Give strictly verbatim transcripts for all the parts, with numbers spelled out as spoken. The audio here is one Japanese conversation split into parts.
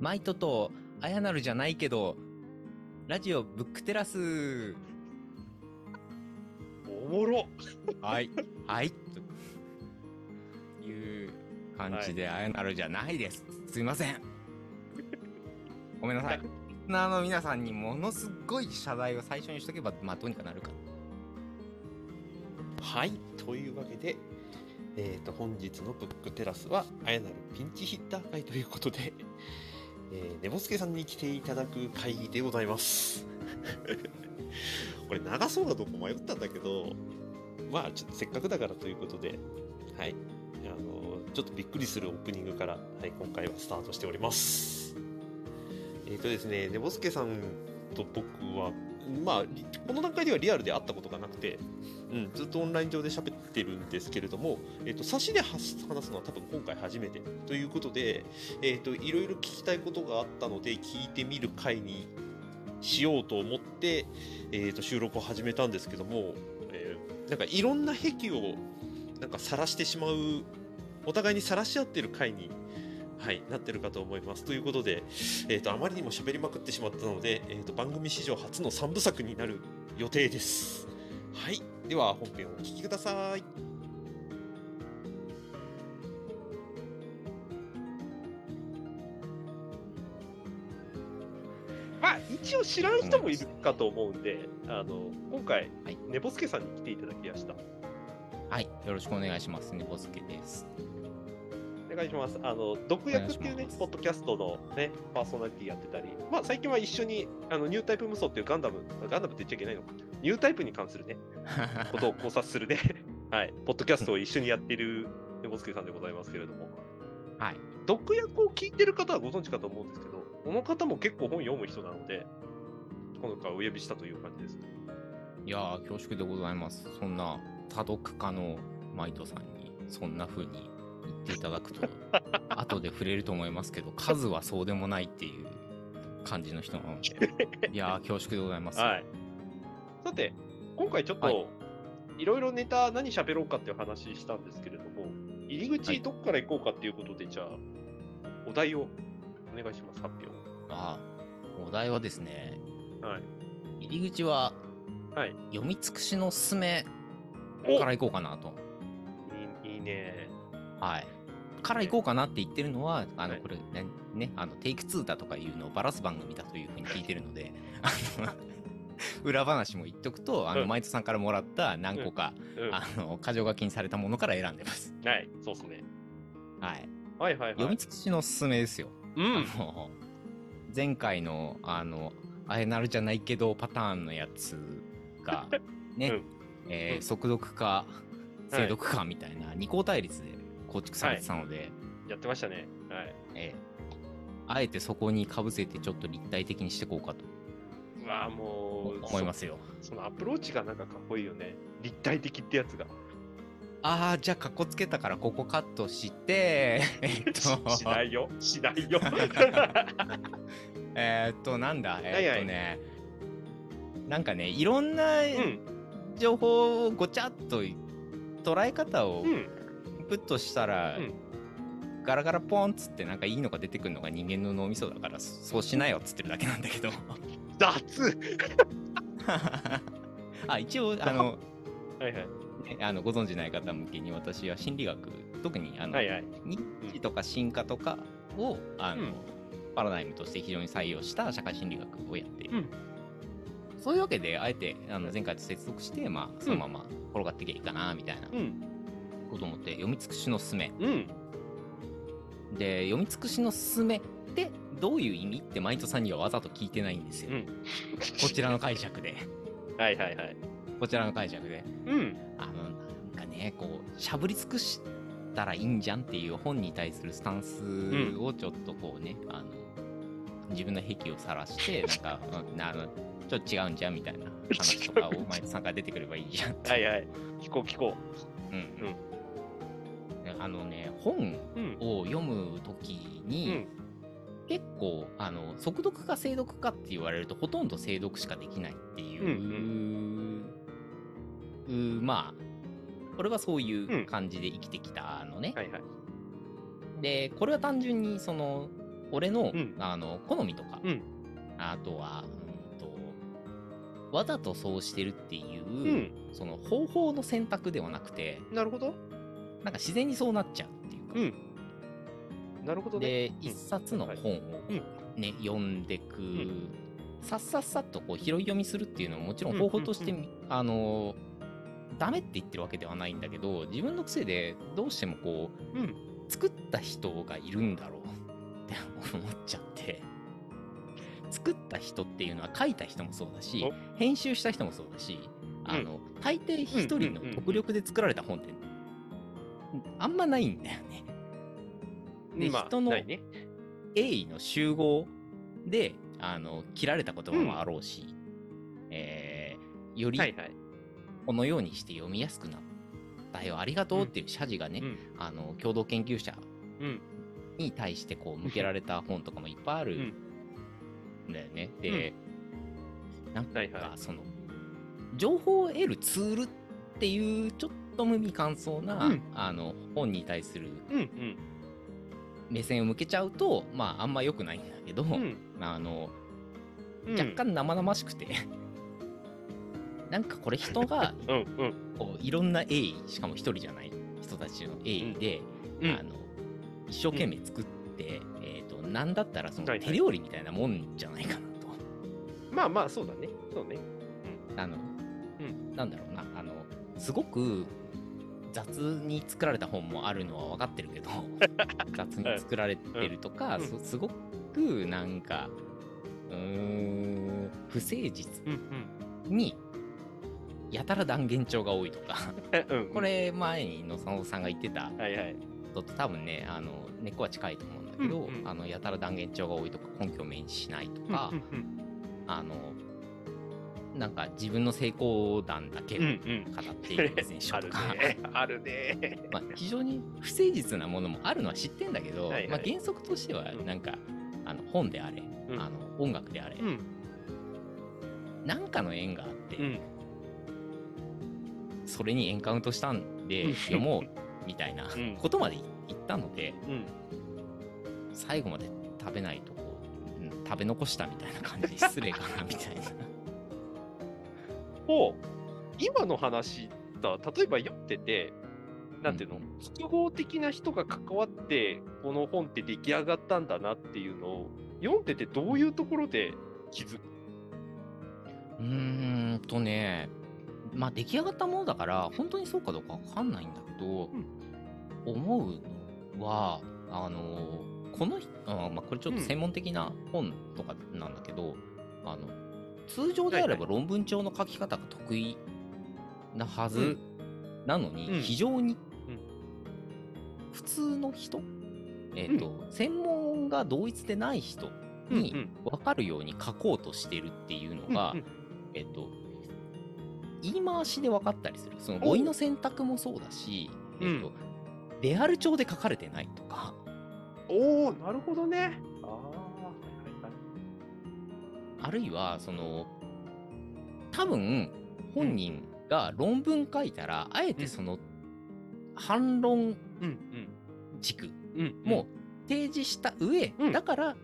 マイトとあやなるじゃないけどラジオブックテラスおもろはいはいという感じで、はい、あやなるじゃないですすいませんごめんなさい、はい、あの皆さんにものすごい謝罪を最初にしとけばまあどうにかなるかはいというわけでえー、と本日のブックテラスはあやなるピンチヒッター会ということで、えー、ねぼすけさんに来ていただく会議でございますこれ長そうなとこ迷ったんだけどまあちょっとせっかくだからということではいあのちょっとびっくりするオープニングから、はい、今回はスタートしております。えっ、ー、とですねねぼすけさんと僕はまあ、この段階ではリアルで会ったことがなくて、うん、ずっとオンライン上で喋ってるんですけれども、えっと、差しで話すのは多分今回初めてということで、えっと、いろいろ聞きたいことがあったので聞いてみる回にしようと思って、えっと、収録を始めたんですけども、えー、なんかいろんな癖をなんか晒してしまうお互いに晒し合ってる回にはい、なってるかと思いますということで、えーと、あまりにも喋りまくってしまったので、えーと、番組史上初のさん部作になる予定です。はい、では本編をお聞きください。まあ一応知らん人もいるかと思うんで、あの今回、はい、ねぼすけさんに来ていただきました。はい、よろしくお願いします。ねぼすけです。お願いします。あの毒薬っていうねポッドキャストのねパーソナリティやってたり、まあ最近は一緒にあのニュータイプ無双っていうガンダムガンダムって言っちゃいけないのかニュータイプに関するねことを考察するねはいポッドキャストを一緒にやってるねぼすけさんでございますけれども、はい毒薬を聞いてる方はご存知かと思うんですけど、この方も結構本読む人なので今回お呼びしたという感じです。いやー恐縮でございます。そんな多読家のマイトさんにそんな風に言っていただくと後で触れると思いますけど数はそうでもないっていう感じの人なのでいやー恐縮でございます、はい、さて今回ちょっといろいろネタ何喋ろうかっていう話したんですけれども入り口どっから行こうかっていうことで、はい、じゃあお題をお願いします。発表あお題はですね、はい、入り口は、はい、読み尽くしのすすめから行こうかなと。いい、いいね。はい、から行こうかなって言ってるのはあのこれね、ね、あのテイクツーだとかいうのをバラす番組だというふうに聞いてるのであの裏話も言っとくとあの、うん、マイトさんからもらった何個か、うんうん、あの箇条書きにされたものから選んでます。はいそうっすね、はい、はいはいはい読み尽くしのすすめですよ、うん、あの前回のあのあやなるじゃないけどパターンのやつがね、うんえーうん、速読か精読かみたいな二項対立で構築されてたので、はい、やってましたね、はいえー、あえてそこにかぶせてちょっと立体的にしていこうかとうわもう思いますよ。 そ, そのアプローチがなんかかっこいいよね立体的ってやつが。ああじゃあかっこつけたからここカットしてえっとしないよしないよえっとなんだえっとねなんかねいろんな情報をごちゃっと捉え方を、うんプッとしたら、うん、ガラガラポンっつってなんかいいのが出てくるのが人間の脳みそだからそうしないよっつってるだけなんだけど雑あ一応あのはい、はいね、あのご存じない方向けに私は心理学特にあの、はいはい、ニッチとか進化とかをあの、うん、パラダイムとして非常に採用した社会心理学をやっている、うん、そういうわけであえてあの前回と接続して、まあ、そのまま転がっていけばいいかなみたいな、うんこと思って読み尽くしのすすめ、うん、で読み尽くしのすすめってどういう意味ってマイトさんにはわざと聞いてないんですよ、うん、こちらの解釈ではいはいはいこちらの解釈で、うん、あのなんかねこうしゃぶり尽くしたらいいんじゃんっていう本に対するスタンスをちょっとこうね、うん、あの自分の癖を晒してなんかなるちょっと違うんじゃんみたいな話とかをマイトさんから出てくればいいじゃんはいはい聞こう聞こううんうんあのね、本を読むときに、うん、結構あの速読か精読かって言われるとほとんど精読しかできないっていう、うんうん、うまあこれはそういう感じで生きてきたのね、うんはいはい、でこれは単純にその俺の、うん、あの好みとか、うん、あとは、うん、とわざとそうしてるっていう、うん、その方法の選択ではなくて、なるほど、なんか自然にそうなっちゃうっていうか、うん、なるほどね。で、うん、一冊の本を、ね、うん、読んでく、うん、さっさっさっとこう拾い読みするっていうのももちろん方法として、うんうんうん、あのダメって言ってるわけではないんだけど、自分の癖でどうしてもこう、うん、作った人がいるんだろうって思っちゃって、作った人っていうのは書いた人もそうだし編集した人もそうだし、あの、うん、大抵一人の独力で作られた本ってあんまないんだよね。で、まあ、人の鋭意の集合であの切られた言葉もあろうし、うん、えー、より、はいはい、このようにして読みやすくなったよ、ありがとうっていう謝辞がね、うん、あの共同研究者に対してこう向けられた本とかもいっぱいあるんだよね、うん、で、うん、なんかその情報を得るツールっていうちょっと無味乾燥な、うん、あの本に対する目線を向けちゃうと、まああんま良くないんだけど、うん、あの若干生々しくてなんかこれ人がうん、うん、こういろんな鋭意、しかも一人じゃない人たちの鋭意で、うん、あの一生懸命作って、うん、えーと、なんだったらその手料理みたいなもんじゃないかなと、はいはい、まあまあそうだね、そうね、あの、うん、なんだろうな、あのすごく雑に作られた本もあるのは分かってるけど雑に作られてるとか、うん、すごくなんかうーん不誠実に、うんうん、やたら断言帳が多いとかうん、うん、これ前に野沢さんが言ってたことと多分ね、あの根っこは近いと思うんだけど、うんうん、あのやたら断言帳が多いとか根拠を明示しないとか、うんうんうん、あのなんか自分の成功談だけを語っている選手とか、うん、うん、あるね、あるねまあ非常に不誠実なものもあるのは知ってんだけど、はいはい、まあ、原則としてはなんか、うん、あの本であれ、うん、あの音楽であれ、うん、なんかの縁があって、うん、それにエンカウントしたんで読もうみたいなことまで言ったので、うん、最後まで食べないとこう、うん、食べ残したみたいな感じで失礼かなみたいなお、今の話だ、例えば読んでてなんていうの、複合的な人が関わってこの本って出来上がったんだなっていうのを読んでてどういうところで気づく？うーんとね、まあ、出来上がったものだから本当にそうかどうか分かんないんだけど、うん、思うのはあのこのあ、まあ、これちょっと専門的な本とかなんだけど、うん、あの通常であれば論文帳の書き方が得意なはずなのに、うん、非常に普通の人、うん、えーと、うん、専門が同一でない人に分かるように書こうとしてるっていうのが、うんうん、えーと言い回しで分かったりする。その語彙の選択もそうだし、えっと、うん、レアル帳で書かれてないとか。おー、なるほどね。あー、はいはいはい。あるいはその多分本人が論文書いたら、うん、あえてその反論軸も提示した上、うん、だから、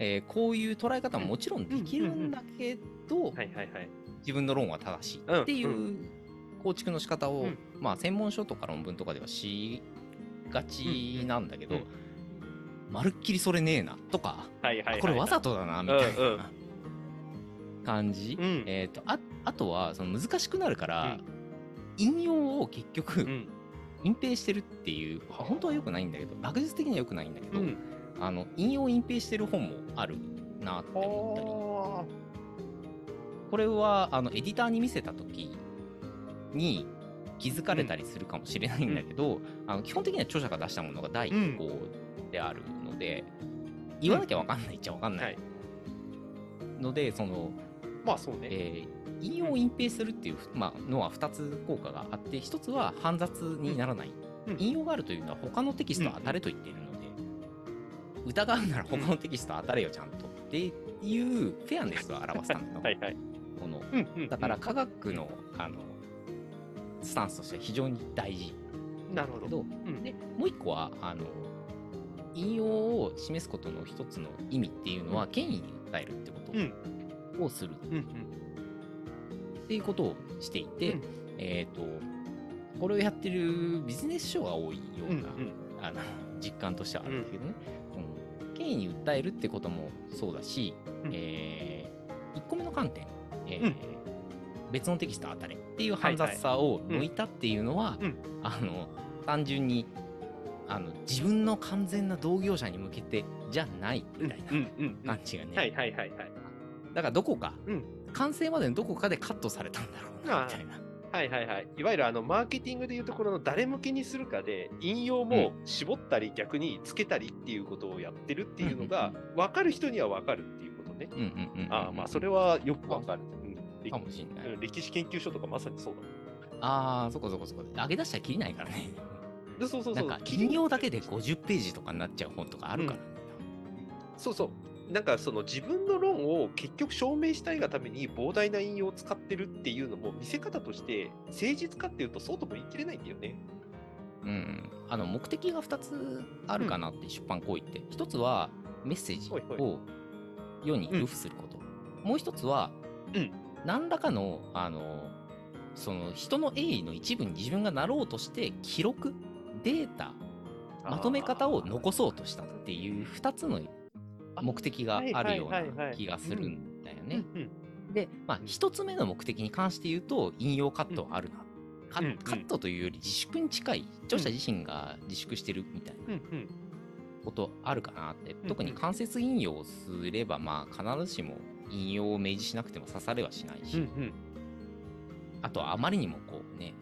えー、こういう捉え方ももちろんできるんだけど、うんうんうん、はいはいはい、自分の論は正しいっていう構築の仕方を、うん、まあ専門書とか論文とかではしがちなんだけど、うんうんうん、まるっきりそれねえなとか、はいはいはいはい、これわざとだなみたいな、うん、うん、感じ、うん、えー、と あ, あとはその難しくなるから、うん、引用を結局、うん、隠蔽してるっていう、本当は良くないんだけど、学術的には良くないんだけど、うん、あの引用隠蔽してる本もあるなって思ったり。これはあのエディターに見せた時に気づかれたりするかもしれないんだけど、うん、あの基本的には著者が出したものが第一項であるので、うん、言わなきゃ分かんないっちゃ分かんないので、その、まあそうね、えー、引用を隠蔽するっていう、まあ、のはふたつ効果があって、ひとつは煩雑にならない、うん、引用があるというのは他のテキスト当たれと言っているので、うん、疑うなら他のテキスト当たれよちゃんとっていうフェアネスを表すためのはい、はい、のうんうんうん、だから科学 の, あのスタンスとしては非常に大事なんだけど、なるほど、うん、でもう一個はあの引用を示すことの一つの意味っていうのは、権威に訴えるってことをする、うんうんうん、っていうことをしていて、うん、えーと、これをやってるビジネス書が多いような、うんうん、あの実感としてはあるんですけどね、うんうん、権威に訴えるってこともそうだし、うん、えー、いっこめの観点、えーうん、別のテキスト当たれっていう煩雑さを抜いたっていうのは、はいはい、うん、あの単純にあの自分の完全な同業者に向けてじゃないみたいな感じがね、はいはいはいはい、だからどこか、うん、完成までのどこかでカットされたんだろうなみたいな、はいはいはい、いわゆるあのマーケティングでいうところの誰向けにするかで引用も絞ったり逆につけたりっていうことをやってるっていうのが分かる人には分かるっていうことね、うんうんうんうん、ああまあそれはよく分かる、うん、かもしれない。歴史研究所とかまさにそうだ、ね、ああそこそこそこ上げ出したら切りないからねそうそうそうそう、なんか引用だけでごじゅっぺーじとかになっちゃう本とかあるから、ね、うん、そうそう、なんかその自分の論を結局証明したいがために膨大な引用を使ってるっていうのも見せ方として誠実かっていうとそうとも言い切れないんだよね、うん、あの目的がふたつあるかなって、うん、出版行為ってひとつはメッセージを世に流布すること、うん、もうひとつは、うん、何らかの、あのその人の栄誉の一部に自分がなろうとして記録データまとめ方を残そうとしたっていうふたつの目的があるような気がするんだよね。で、まあ、ひとつめの目的に関して言うと引用カットはあるな、うん、カットというより自粛に近い、著者自身が自粛してるみたいなことあるかなって。特に間接引用をすれば、まあ、必ずしも引用を明示しなくても刺されはしないし、あとはあまりにもこうね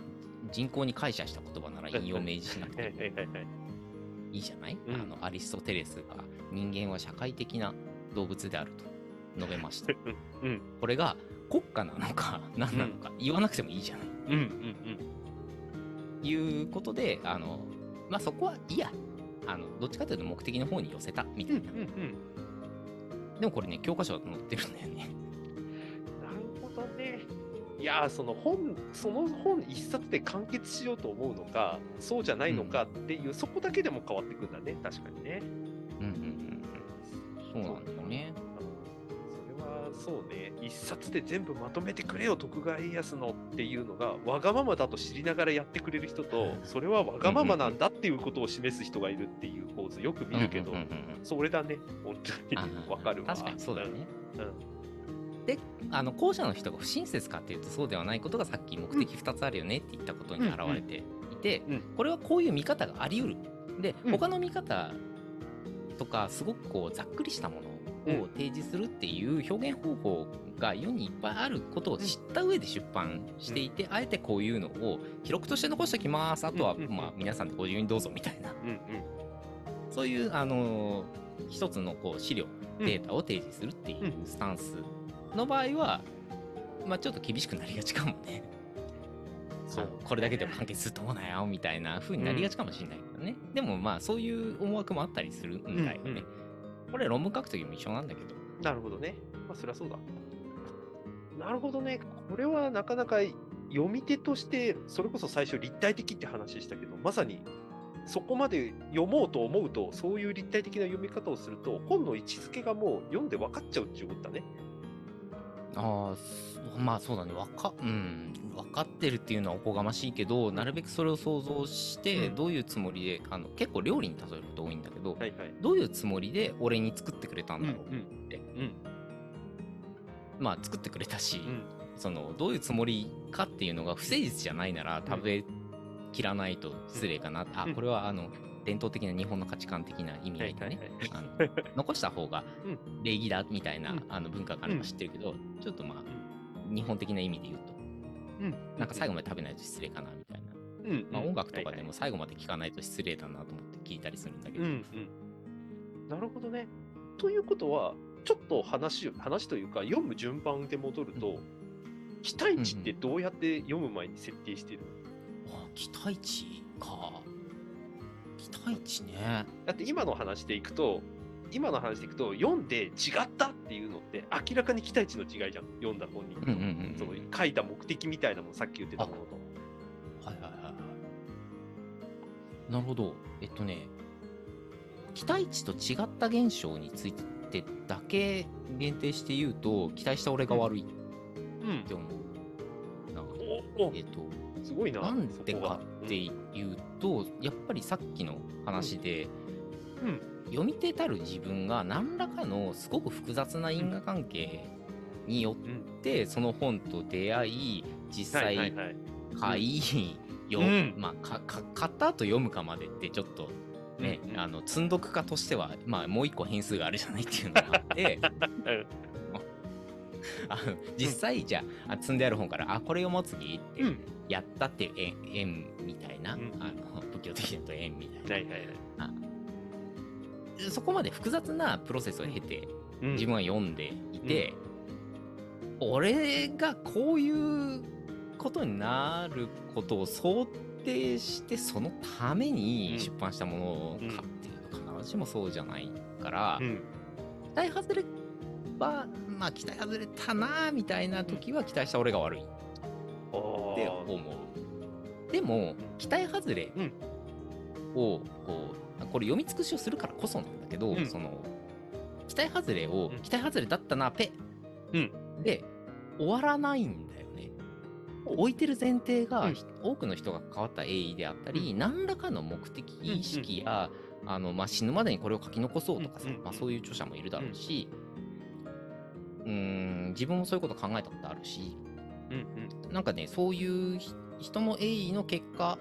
人口に解釈した言葉なら引用明示しなくていいじゃないあのアリストテレスが人間は社会的な動物であると述べました、うん、これが国家なのか何なのか言わなくてもいいじゃない、うんうんうん、いうことであの、まあ、そこはいやあのどっちかというと目的の方に寄せたみたいな、うんうんうん、でもこれね教科書が載ってるんだよねなるほどね。いやその本その本一冊で完結しようと思うのかそうじゃないのかっていう、うん、そこだけでも変わってくるんだね。確かにね、うんうんうん、そうなんだよね。それはそうね、一冊で全部まとめてくれよ徳川家康のっていうのがわがままだと知りながらやってくれる人と、それはわがままなんだっていうことを示す人がいるっていう構図よく見るけど、うんうんうんうん、それだね本当にわかるわ。確かにそうだよね、うんうん。であの後者の人が不親切かっていうとそうではないことがさっき目的ふたつあるよねって言ったことに表れていて、うんうん、これはこういう見方があり得るで、うん、他の見方とかすごくこうざっくりしたものを提示するっていう表現方法が世にいっぱいあることを知った上で出版していて、うん、あえてこういうのを記録として残しておきます。あとはまあ皆さんでご自由にどうぞみたいな、うんうん、そういうあの一つのこう資料データを提示するっていうスタンスの場合は、まあ、ちょっと厳しくなりがちかもね。そうこれだけでも完結すると思うなよみたいな風になりがちかもしれないけどね、うん、でもまあそういう思惑もあったりするみたいなね、うんうん、これ論文書くときも一緒なんだけど。なるほどね、まあ、そりゃそうだ。なるほどね。これはなかなか読み手としてそれこそ最初立体的って話したけど、まさにそこまで読もうと思うとそういう立体的な読み方をすると本の位置づけがもう読んで分かっちゃうっていうことだね。あまあそうだね、わか、うん、分かってるっていうのはおこがましいけど、なるべくそれを想像してどういうつもりで、あの結構料理に例えること多いんだけど、はいはい、どういうつもりで俺に作ってくれたんだろうって、うんうん、まあ作ってくれたし、うん、そのどういうつもりかっていうのが不誠実じゃないなら食べきらないと失礼かな、うん、あこれはあの伝統的な日本の価値観的な意味がいてね、はいはいはい、あの残した方が礼儀だみたいな、うん、あの文化があるのは知ってるけど、うん、ちょっとまあ日本的な意味で言うと、うん、なんか最後まで食べないと失礼かなみたいな、うんまあ、音楽とかでも最後まで聴かないと失礼だなと思って聴いたりするんだけど、うんうん、なるほどね。ということはちょっと話、話というか読む順番で戻ると、うん、期待値ってどうやって読む前に設定してるの、うんうん、あ期待値か期待値ね。だって今の話でいくと今の話でいくと読んで違ったっていうのって明らかに期待値の違いじゃん。読んだ本人と、うんうんうん、その書いた目的みたいなものさっき言ってたものと。はいはいはい。なるほど。えっとね期待値と違った現象についてだけ限定して言うと、期待した俺が悪いって思う、うん、なんかえっとすごいな。なんでかっていうと、うん、やっぱりさっきの話で、うんうん、読み手たる自分が何らかのすごく複雑な因果関係によってその本と出会い、実際買い、はいはいはいうん、まあ買ったと読むかまでってちょっとね、うんうん、あの積読家としては、まあ、もう一個変数があるじゃないっていうのがあってあの実際じゃあ積んである本からあこれ読もう次ってやったっていう縁、縁みたいな、うん、あの仏教的だと縁みたいな、はいはいはい、そこまで複雑なプロセスを経て自分は読んでいて、うんうん、俺がこういうことになることを想定して、そのために出版したものを買ってるの、うん、必ずしもそうじゃないから、うん、期待外れはまあ期待外れたなみたいな時は期待した俺が悪いって思う。でも期待外れをこう、これ読み尽くしをするからこそなんだけど、うん、その期待外れを、うん、期待外れだったなペ、うん、で終わらないんだよね。置いてる前提が、うん、多くの人が関わった栄意であったり、うん、何らかの目的意識や、うん、あのまあ、死ぬまでにこれを書き残そうとかさ、うんまあ、そういう著者もいるだろうし、うん、うーん自分もそういうこと考えたことあるし、うん、なんかねそういう人の栄意の結果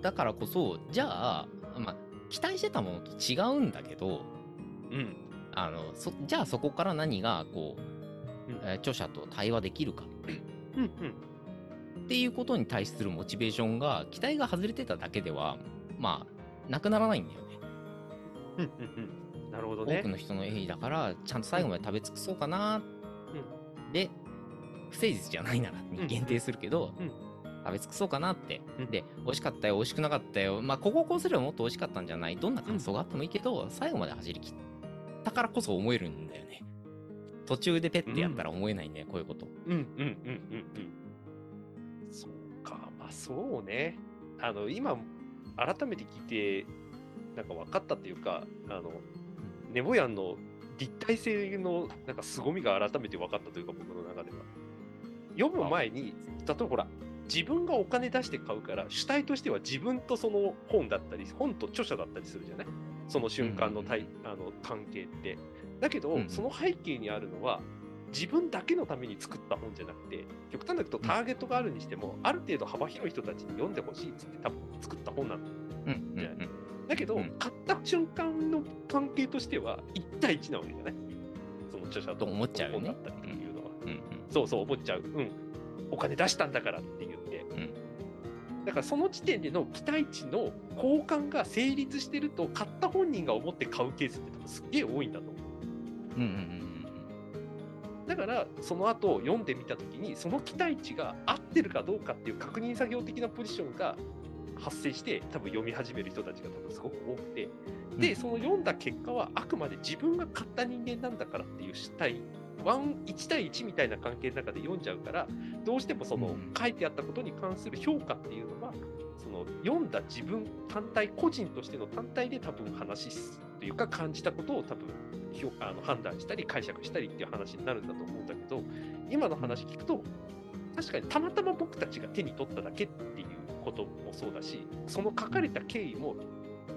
だからこそ、じゃあ、まあ、期待してたものと違うんだけど、うん、あのそじゃあそこから何がこう、うん、著者と対話できるか、うんうん、っていうことに対するモチベーションが期待が外れてただけではまあなくならないんだよね。うんうんうん、なるほどね。多くの人の栄意だからちゃんと最後まで食べ尽くそうかな、うん、で不誠実じゃないならに限定するけど、うんうん、食べ尽くそうかなって、うん、で美味しかったよ美味しくなかったよまあここをこうすればもっと美味しかったんじゃない、どんな感想があってもいいけど、うん、最後まで走り切ったからこそ思えるんだよね。途中でペッてやったら思えないね、うん、こういうこと。うんうんうんうんうん。そうか、まあそうね。あの今改めて聞いてなんか分かったというか、あの、うん、ネボヤンの立体性のなんか凄みが改めて分かったというか、僕の中では読む前に例えばほら自分がお金出して買うから主体としては自分とその本だったり本と著者だったりするじゃない。その瞬間の対、うん、あの関係って。だけど、うん、その背景にあるのは自分だけのために作った本じゃなくて、極端なことターゲットがあるにしても、うん、ある程度幅広い人たちに読んでほしいっつって多分作った本なんだ、うんうんうん、だけど、うん、買った瞬間の関係としてはいち対いちなわけじゃない、その著者と本だったりっていうのは、うんうんうん、そうそう思っちゃう、うん、お金出したんだからって言って、うん、だからその時点での期待値の交換が成立してると買った本人が思って買うケースって多分すっげえ多いんだと思う。うんうんうん、だからその後読んでみたときにその期待値が合ってるかどうかっていう確認作業的なポジションが発生して、多分読み始める人たちが多分すごく多くて、でその読んだ結果はあくまで自分が買った人間なんだからっていう主体いち対いちみたいな関係の中で読んじゃうから、どうしてもその書いてあったことに関する評価っていうのはその読んだ自分単体個人としての単体で多分話というか感じたことを多分あの判断したり解釈したりっていう話になるんだと思うんだけど、今の話聞くと確かにたまたま僕たちが手に取っただけっていうこともそうだし、その書かれた経緯も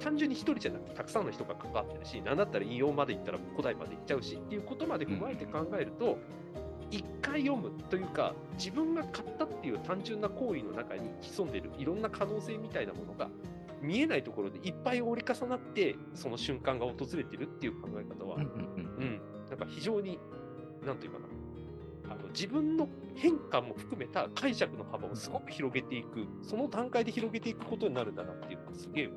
単純に一人じゃなくてたくさんの人が関わってるし、何だったら引用までいったら古代までいっちゃうしっていうことまで踏まえて考えると、一回読むというか自分が買ったっていう単純な行為の中に潜んでるいろんな可能性みたいなものが見えないところでいっぱい折り重なってその瞬間が訪れてるっていう考え方は、うんうんうん、なんか非常になんというかな、あの自分の変化も含めた解釈の幅をすごく広げていく、その段階で広げていくことになるんだなっていうのがすげえ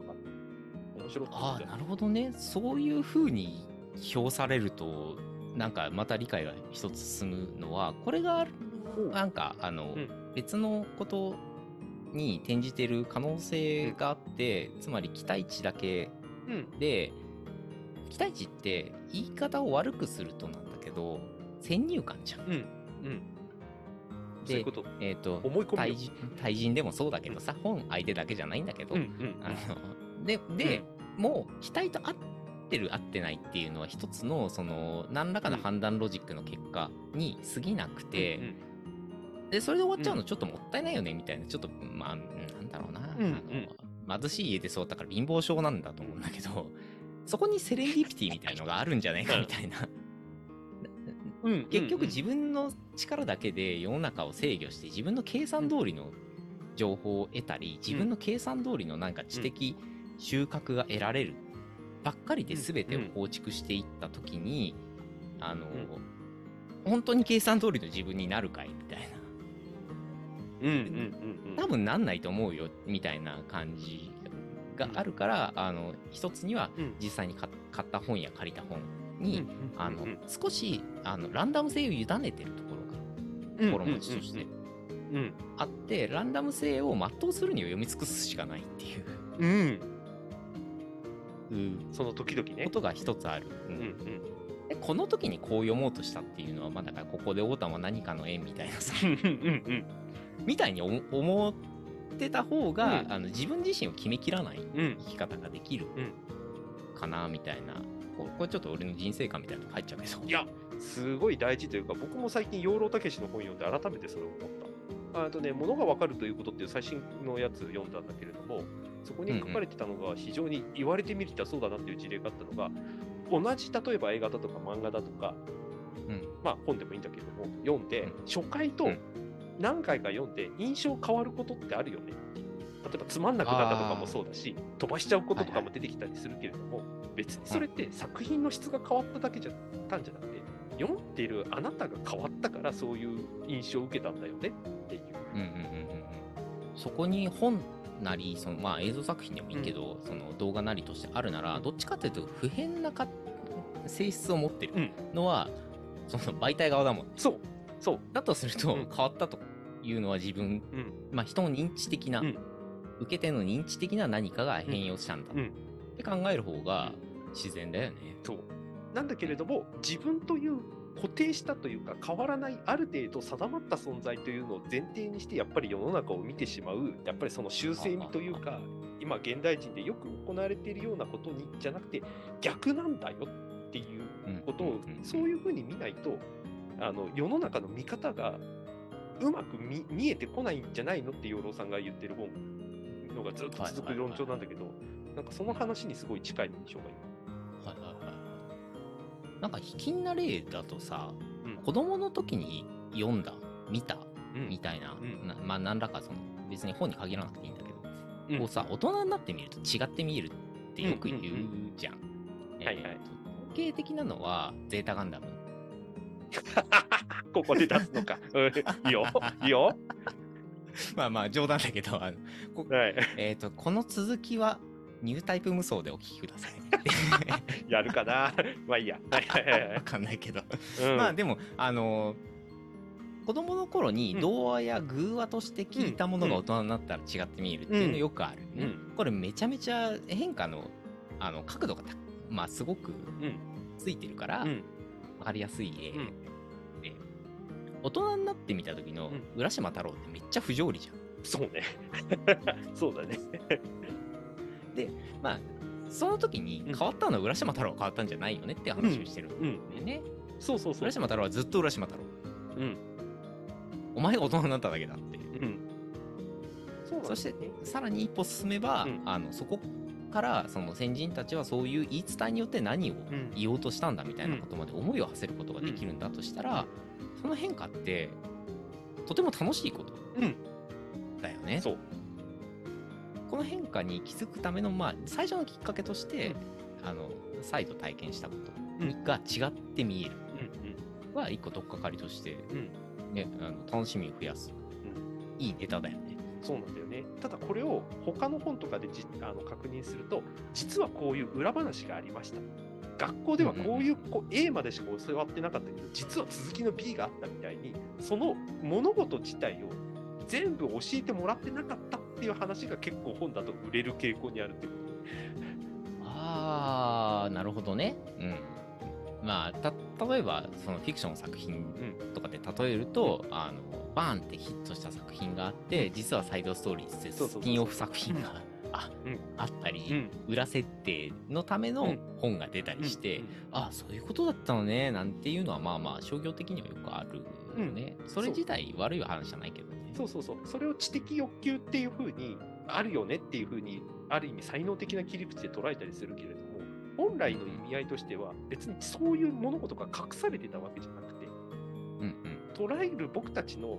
面白くて、ああなるほどね、そういう風に評されるとなんかまた理解が一つ進むのは、これがなんかあの、うん、別のことに転じてる可能性があって、うん、つまり期待値だけで、うん、期待値って言い方を悪くするとなんだけど先入観じゃん、うんうん、で、えーと、思い込み対人、対人でもそうだけどさ、うん、本相手だけじゃないんだけど、うんうん、あので、で、もう期待と合ってる合ってないっていうのは一つのその何らかの判断ロジックの結果に過ぎなくて、うんうん、でそれで終わっちゃうのちょっともったいないよねみたいな、ちょっとまあなんだろうな、うんうん、あの貧しい家でそうだから貧乏症なんだと思うんだけど、そこにセレンディピティみたいのがあるんじゃないかみたいな結局自分の力だけで世の中を制御して自分の計算通りの情報を得たり、自分の計算通りのなんか知的収穫が得られるばっかりで全てを構築していった時に、あの本当に計算通りの自分になるかいみたいな、多分なんないと思うよみたいな感じがあるから、あの一つには実際に買った本や借りた本にあの少しあのランダム性を委ねてるところが心持ちとしてあって、ランダム性を全うするには読み尽くすしかないっていう、うんうん、その時々ねことが一つある、うんうんうん、でこの時にこう読もうとしたっていうのは、まあ、だからここで太田は何かの縁みたいなさうん、うん、みたいに思ってた方が、うん、あの自分自身を決めきらない生き方ができるかなみたいな、これちょっと俺の人生観みたいなの入っちゃうけど、いやすごい大事というか、僕も最近養老孟司の本読んで改めてそれを思った。あとね、物が分かるということっていう最新のやつ読んだんだけれども、そこに書かれてたのが非常に言われてみるとそうだなっていう事例があったのが、同じ例えば映画だとか漫画だとか、うん、まあ本でもいいんだけれども読んで、うん、初回と何回か読んで印象変わることってあるよね。例えばつまんなくなったとかもそうだし、飛ばしちゃうこととかも出てきたりするけれども、はいはい、別にそれって作品の質が変わっただけじゃたんじゃなくて、読んでるあなたが変わったからそういう印象を受けたんだよねっていう。うんうんうんうん、そこに本なりその、まあ、映像作品でもいいけど、うん、その動画なりとしてあるなら、どっちかというと不変なか性質を持ってるのは、うん、その媒体側だもん、ね、そうそうだとすると、うん、変わったというのは自分、うんまあ、人の認知的な、うん、受け手の認知的な何かが変容したんだ、うんうんって考える方が自然だよね。そうなんだけれども、自分という固定したというか変わらないある程度定まった存在というのを前提にして、やっぱり世の中を見てしまう、やっぱりその修正味というか今現代人でよく行われているようなことにじゃなくて逆なんだよっていうことを、そういうふうに見ないとあの世の中の見方がうまく 見, 見えてこないんじゃないのって養老さんが言ってる本のがずっと続く論調なんだけど、はいはいはいはい、なんかその話にすごい近い印象が今。はいはいはい。なんか卑近な例だとさ、うん、子供の時に読んだ、見た、うん、みたいな、うん、なまあ何らかその別に本に限らなくていいんだけど、うん、こうさ大人になってみると違って見えるってよく言うじゃん。はいはい。典型的なのはゼータガンダム。ここで出すのか。いいよいいよ。まあまあ冗談だけど、あのこ、はい、えっとこの続きは。ニュータイプ無双でお聞きくださいやるかなまあいいやわかんないけど、うん、まあでもあの子供の頃に童話や偶話として聞いたものが大人になったら違って見えるっていうのよくある、うんうん、これめちゃめちゃ変化 の, あの角度がた、まあ、すごくついてるから、うん、分かりやすい、えーうん、で大人になってみた時の浦島太郎ってめっちゃ不条理じゃん。そうねそうだねでまあ、その時に変わったのは浦島太郎は変わったんじゃないよねっていう話をしてるんだよね、うんうん、そうそうそう浦島太郎はずっと浦島太郎、うん、お前が大人になっただけだって、うん、そうだね。そしてさらに一歩進めば、うん、あのそこからその先人たちはそういう言い伝えによって何を言おうとしたんだみたいなことまで思いを馳せることができるんだとしたら、その変化ってとても楽しいことだよね、うん、そうこの変化に気づくための、まあ、最初のきっかけとして、うん、あの再度体験したことが違って見える、うん、は一個取っかかりとして、うんね、あの楽しみを増やす、うん、いいネタだよね。そうなんだよね。ただこれを他の本とかでじあの確認すると、実はこういう裏話がありました、学校ではこういう、こう A までしか教わってなかったけど実は続きの B があったみたいに、その物事自体を全部教えてもらってなかったっていう話が結構本だと売れる傾向にあるってこと。あーなるほどね、うん、まあた例えばそのフィクションの作品とかで例えると、うん、あのバーンってヒットした作品があって、実はサイドストーリーズでスピンオフ作品がか、うん、あったり、うん、裏設定のための本が出たりして、うんうんうん、あそういうことだったのねなんていうのはまあまあ商業的にはよくあるよね、うん、それ自体悪い話じゃないけどね。そうそうそう、それを知的欲求っていう風にあるよねっていう風にある意味才能的な切り口で捉えたりするけれども、本来の意味合いとしては別にそういう物事が隠されてたわけじゃなくて、うんうん、捉える僕たちの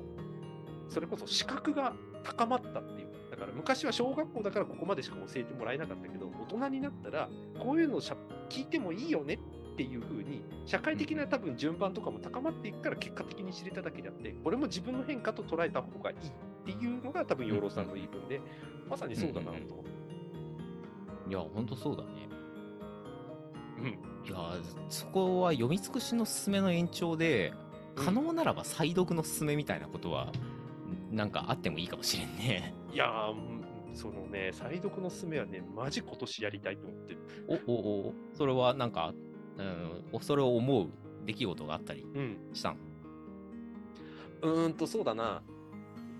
それこそ視覚が高まったっていうか、だから昔は小学校だからここまでしか教えてもらえなかったけど、大人になったらこういうのを聞いてもいいよねっていう風に社会的な多分順番とかも高まっていくから結果的に知れただけであって、これも自分の変化と捉えた方がいいっていうのが多分養老さんの言い分で、うん、まさにそうだなと、うんうん、いや本当そうだね。うん、いやそこは読み尽くしのすすめの延長で、可能ならば再読のすすめみたいなことはなんかあってもいいかもしれんね。いやそのね再読のすすめはねマジ今年やりたいと思ってる。おおお、それはなんか、うん、それを思う出来事があったりしたん？うん、うーんとそうだな、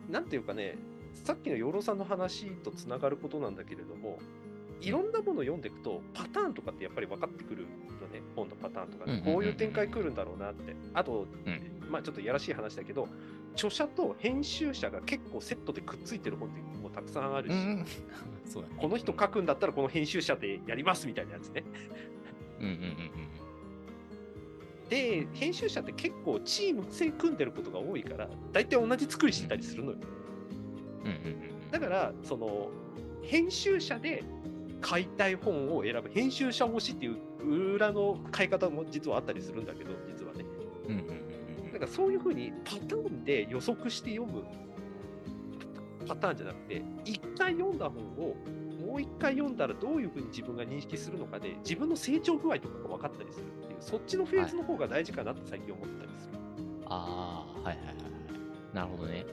なんていうかね、さっきの養老さんの話とつながることなんだけれども、いろんなものを読んでいくとパターンとかってやっぱり分かってくるのね。本のパターンとか、ね、こういう展開来るんだろうなって。あと、まあ、ちょっといやらしい話だけど、著者と編集者が結構セットでくっついてる本ってもうたくさんあるし、うんそうだね、この人書くんだったらこの編集者でやりますみたいなやつねうんうんうんうん、で編集者って結構チーム制組んでることが多いから大体同じ作りしてたりするのよ、うんうんうんうん、だからその編集者で買いたい本を選ぶ編集者推しっていう裏の買い方も実はあったりするんだけど、実はね、うんうんうんうん、なんかそういう風にパターンで予測して読むパターンじゃなくて、一回読んだ本をもう一回読んだらどういう風に自分が認識するのかで自分の成長具合とかが分かったりするっていう、そっちのフェーズの方が大事かなって最近思ったりする、はい、ああはいはいはい、なるほどね。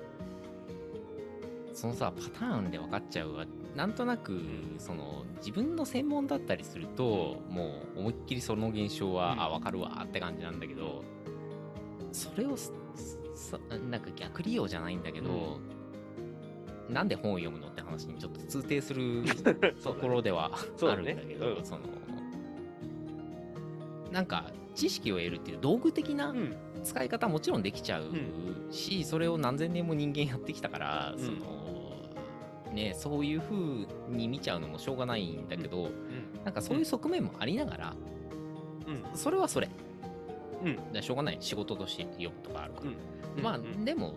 そのさパターンで分かっちゃうわ。なんとなくその自分の専門だったりするともう思いっきりその現象は、うん、あ分かるわって感じなんだけど、それをなんか逆利用じゃないんだけど、うん、なんで本を読むのって話にちょっと通底するところではあるんだけど、そのなんか知識を得るっていう道具的な使い方もちろんできちゃうし、うん、それを何千年も人間やってきたから、うん、そのねそういう風に見ちゃうのもしょうがないんだけど、うん、なんかそういう側面もありながら、うん、それはそれ、うん、だからしょうがない、仕事として読むとかあるから、うん、まあ、うん、でも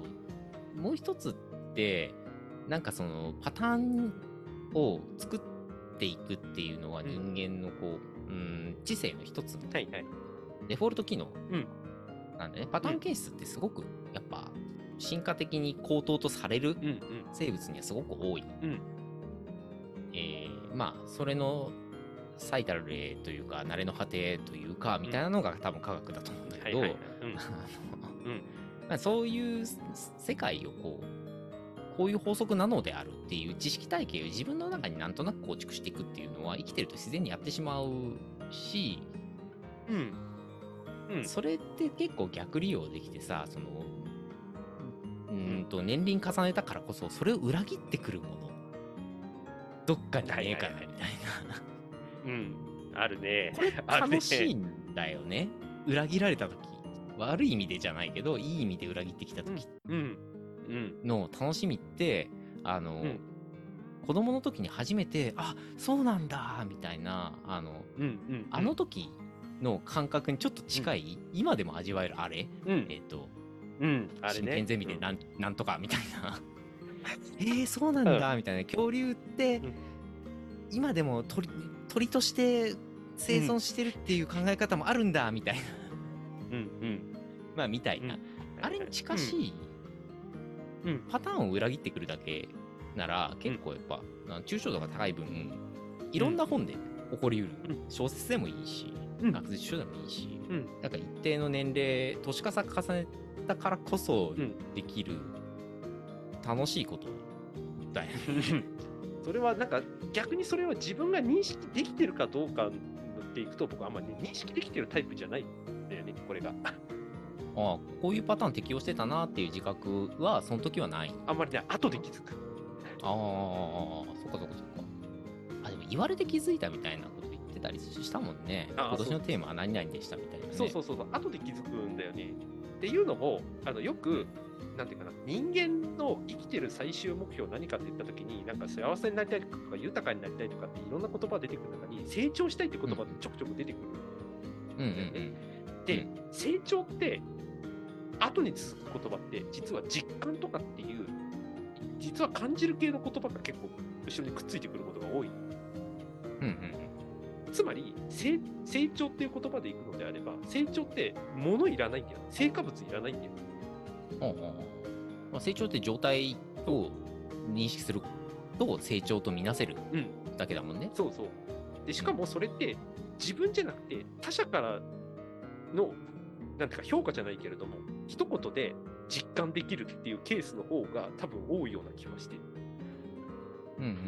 もう一つってなんかそのパターンを作っていくっていうのは人間のこう、うんうん、知性の一つのデフォルト機能なんでね、パターン検出ってすごくやっぱ進化的に高等とされる生物にはすごく多い、えまあそれの最たる例というか慣れの果てというかみたいなのが多分科学だと思うんだけど、そういう世界をこうこういう法則なのであるっていう知識体系を自分の中になんとなく構築していくっていうのは生きてると自然にやってしまうし、うんうん、それって結構逆利用できてさ、そのうんと年輪重ねたからこそそれを裏切ってくるものどっかにねえかなみたいな、はいはいはい、うんあるね。これ楽しいんだよね、裏切られた時、悪い意味でじゃないけどいい意味で裏切ってきた時、うん、うんうん、の楽しみってあの、うん、子供の時に初めてあそうなんだみたいなあの、うんうんうん、あの時の感覚にちょっと近い、うん、今でも味わえるあれ、うん、えっ、ー、と、うんあれね、真剣ゼミでなん、うん、なんとかみたいなえーそうなんだみたいな、うん、恐竜って、うん、今でも 鳥, 鳥として生存してるっていう考え方もあるんだみたいなうん、うん、まあみたいな、うん、あれに近しい、うんうん、パターンを裏切ってくるだけなら結構やっぱ、うん、抽象度が高い分いろんな本で起こりうる、うん、小説でもいいし、うん、学術書でもいいし、うん、なんか一定の年齢年重ねたからこそできる楽しいことだよね、うん、それはなんか逆にそれを自分が認識できてるかどうかっていくと僕はあんまり、ね、認識できてるタイプじゃないんだよねこれがああこういうパターン適用してたなっていう自覚はその時はない、あんまりね後で気づくああそっかそっかそっか言われて気づいたみたいなこと言ってたりしたもんね。今年のテーマは何々でしたみたいな、ね、そうそうそうそう、後で気づくんだよね。っていうのもあのよくなんていうかな、人間の生きてる最終目標何かって言ったときに、なんか幸せになりたいとか豊かになりたいとかっていろんな言葉出てくる中に成長したいって言葉ってちょくちょく出てくる、うんうん、で、うん、成長って後に続く言葉って実は実感とかっていう実は感じる系の言葉が結構後ろにくっついてくることが多い、うんうん、つまり成長っていう言葉でいくのであれば、成長って物いらないんだよ、成果物いらないんだよ。うんうんまあ、成長って状態を認識すると成長と見なせるだけだもんね、うん、そうそう。でしかもそれって自分じゃなくて他者からのなんていうか評価じゃないけれども一言で実感できるっていうケースの方が多分多いような気がして、うんうんうんう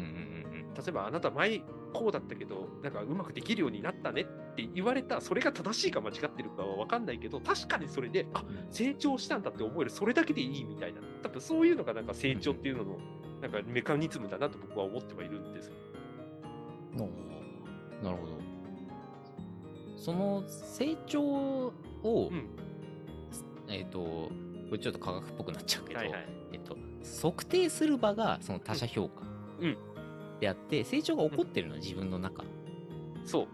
ん、例えばあなた前こうだったけどなんかうまくできるようになったねって言われた、それが正しいか間違ってるかは分かんないけど、確かにそれであ成長したんだって思える、それだけでいいみたいな、多分そういうのがなんか成長っていうののなんかメカニズムだなと僕は思ってはいるんですよ。なるほど。その成長を、うん、えっとこれちょっと科学っぽくなっちゃうけど、はいはいえっと、測定する場がその他者評価であって、うんうん、成長が起こってるのは自分の中、うん、そう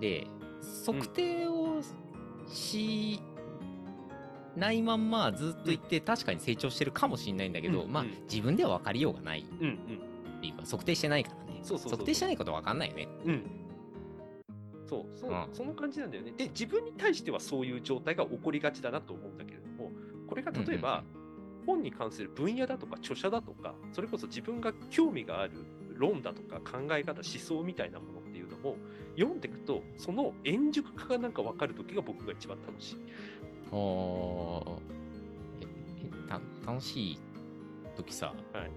で測定をしないまんまずっといって、うん、確かに成長してるかもしれないんだけど、うんうん、まあ自分では分かりようがないっていうか、うんうん、測定してないからね。そうそうそうそう、測定してないことは分かんないよね、うん、そうそ、うん、その感じなんだよね。で自分に対してはそういう状態が起こりがちだなと思うんだけれども、これが例えば、うんうん、本に関する分野だとか著者だとか、それこそ自分が興味がある論だとか考え方思想みたいなものっていうのも読んでいくと、その円熟化がなんか分かる時が僕が一番楽しい。お楽しい時さ、はい、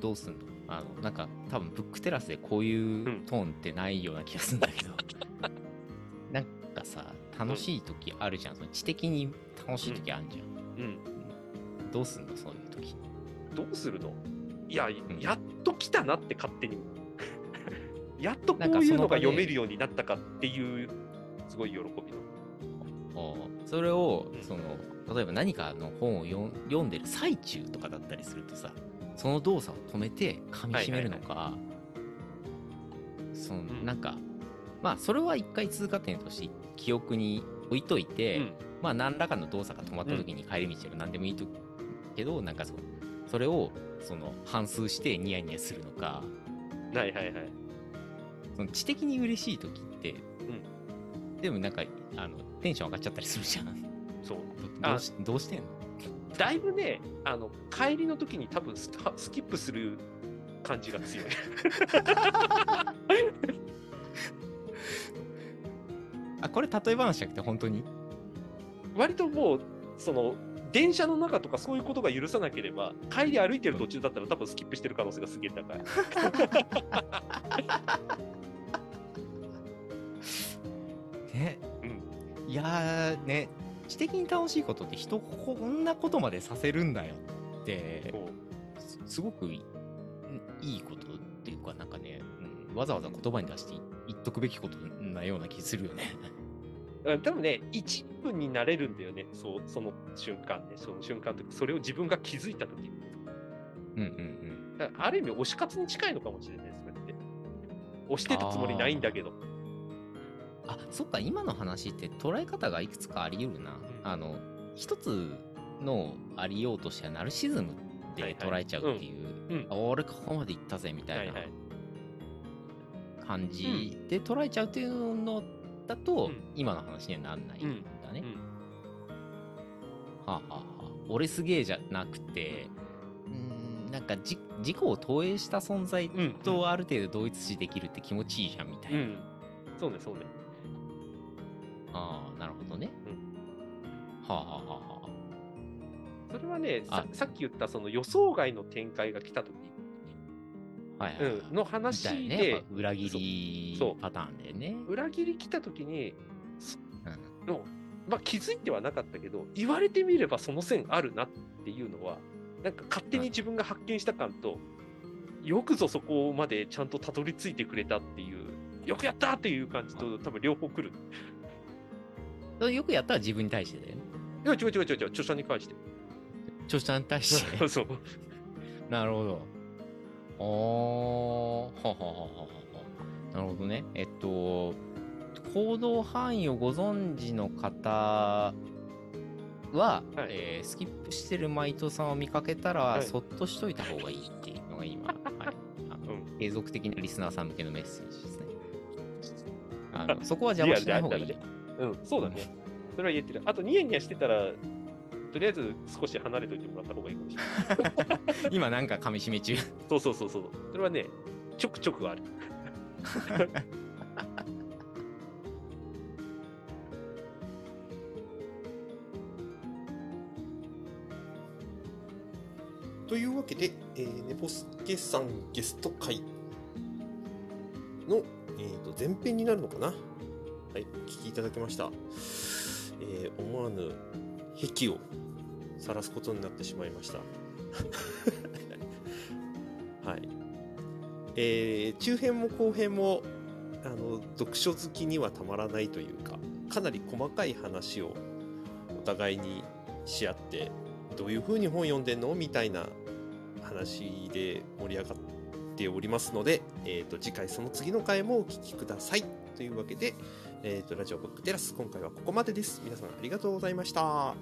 どうすんの？あのなんか多分ブックテラスでこういうトーンってないような気がするんだけど、うん、なんかさ楽しい時あるじゃん、うん、その知的に楽しい時あるじゃん、うんうん、どうすんのそういう時？どうするの？いや、うん、やっと来たなって勝手にやっとこういうのが読めるようになったかっていうすごい喜びの。それをその例えば何かの本を読んでる最中とかだったりするとさ、その動作を止めて噛み締めるのか、はいはいはい、そのなんか、うん、まあそれは一回通過点として記憶に置いといて、うん、まあ何らかの動作が止まった時に帰り道で何でもいいとけど、うん、なんかそ、それをその反芻してニヤニヤするのか、はいはいはい。その知的に嬉しい時って、うん、でもなんかあのテンション上がっちゃったりするじゃん。そう。どうし、どうしてんの？だいぶね、あの帰りの時に多分スキップする感じが強い。あ、これ例え話じゃなくて本当に？割ともうその電車の中とかそういうことが許さなければ、帰り歩いてる途中だったら多分スキップしてる可能性がすげえ高い。ね、うん、いやーね、知的に楽しいことって人こんなことまでさせるんだよって、すごくいいことっていうかなんかね、うん、わざわざ言葉に出して言っとくべきことなような気するよね。多分ね、いっぷんになれるんだよね、そうその瞬間ね、その瞬間とか、それを自分が気づいたとき、うんうんうん、ある意味、推し活に近いのかもしれないです、それって。推してたつもりないんだけど。あ、そっか、今の話って捉え方がいくつかあり得るな。うん、あの一つのありようとしてはナルシズムで捉えちゃうっていう、はいはいうん、あ俺ここまで行ったぜみたいな感じで捉えちゃうっていうのをだと、うん、今の話にはなんないんだね、うんうんはあはあ、俺すげえじゃなくて、うん、なんかじ自己を投影した存在とある程度同一視できるって気持ちいいじゃんみたいな、うんうん、そうねそうねああなるほどね、うん、はあはあはあそれはね さ, さっき言ったその予想外の展開が来た時はいはいはいうん、の話で、ね、裏切りパターンでね裏切り来た時に、うんのまあ、気づいてはなかったけど言われてみればその線あるなっていうのはなんか勝手に自分が発見した感と、よくぞそこまでちゃんとたどり着いてくれたっていう、よくやったっていう感じと多分両方来る。よくやったら自分に対してだよね。いや違う違う違う違う、著者に対して、著者に対してそうなるほど。おーははははは。なるほどね。えっと行動範囲をご存知の方は、はい、えー、スキップしてるマイトさんを見かけたら、はい、そっとしといた方がいいっていうのが今、はい、あの継続的なリスナーさん向けのメッセージですね。あのそこは邪魔しない方がいい。ね、うん、そうだね。それは言ってる。あとニヤニヤしてたらとりあえず少し離れておいてもらった方がいいかもしれない。今なんか噛み締め中。そうそうそうそう。それはね、ちょくちょくある。というわけで、えー、ねぽすけさんゲスト会の、えー、と前編になるのかな。はい、お聞きいただきました。えー、思わぬ癖を晒すことになってしまいました。はい。えー、中編も後編もあの読書好きにはたまらないというか、かなり細かい話をお互いにし合って、どういう風に本読んでんのみたいな話で盛り上がっておりますので、えー、と次回その次の回もお聞きくださいというわけで、えー、とラジオブックテラス今回はここまでです。皆さんありがとうございました。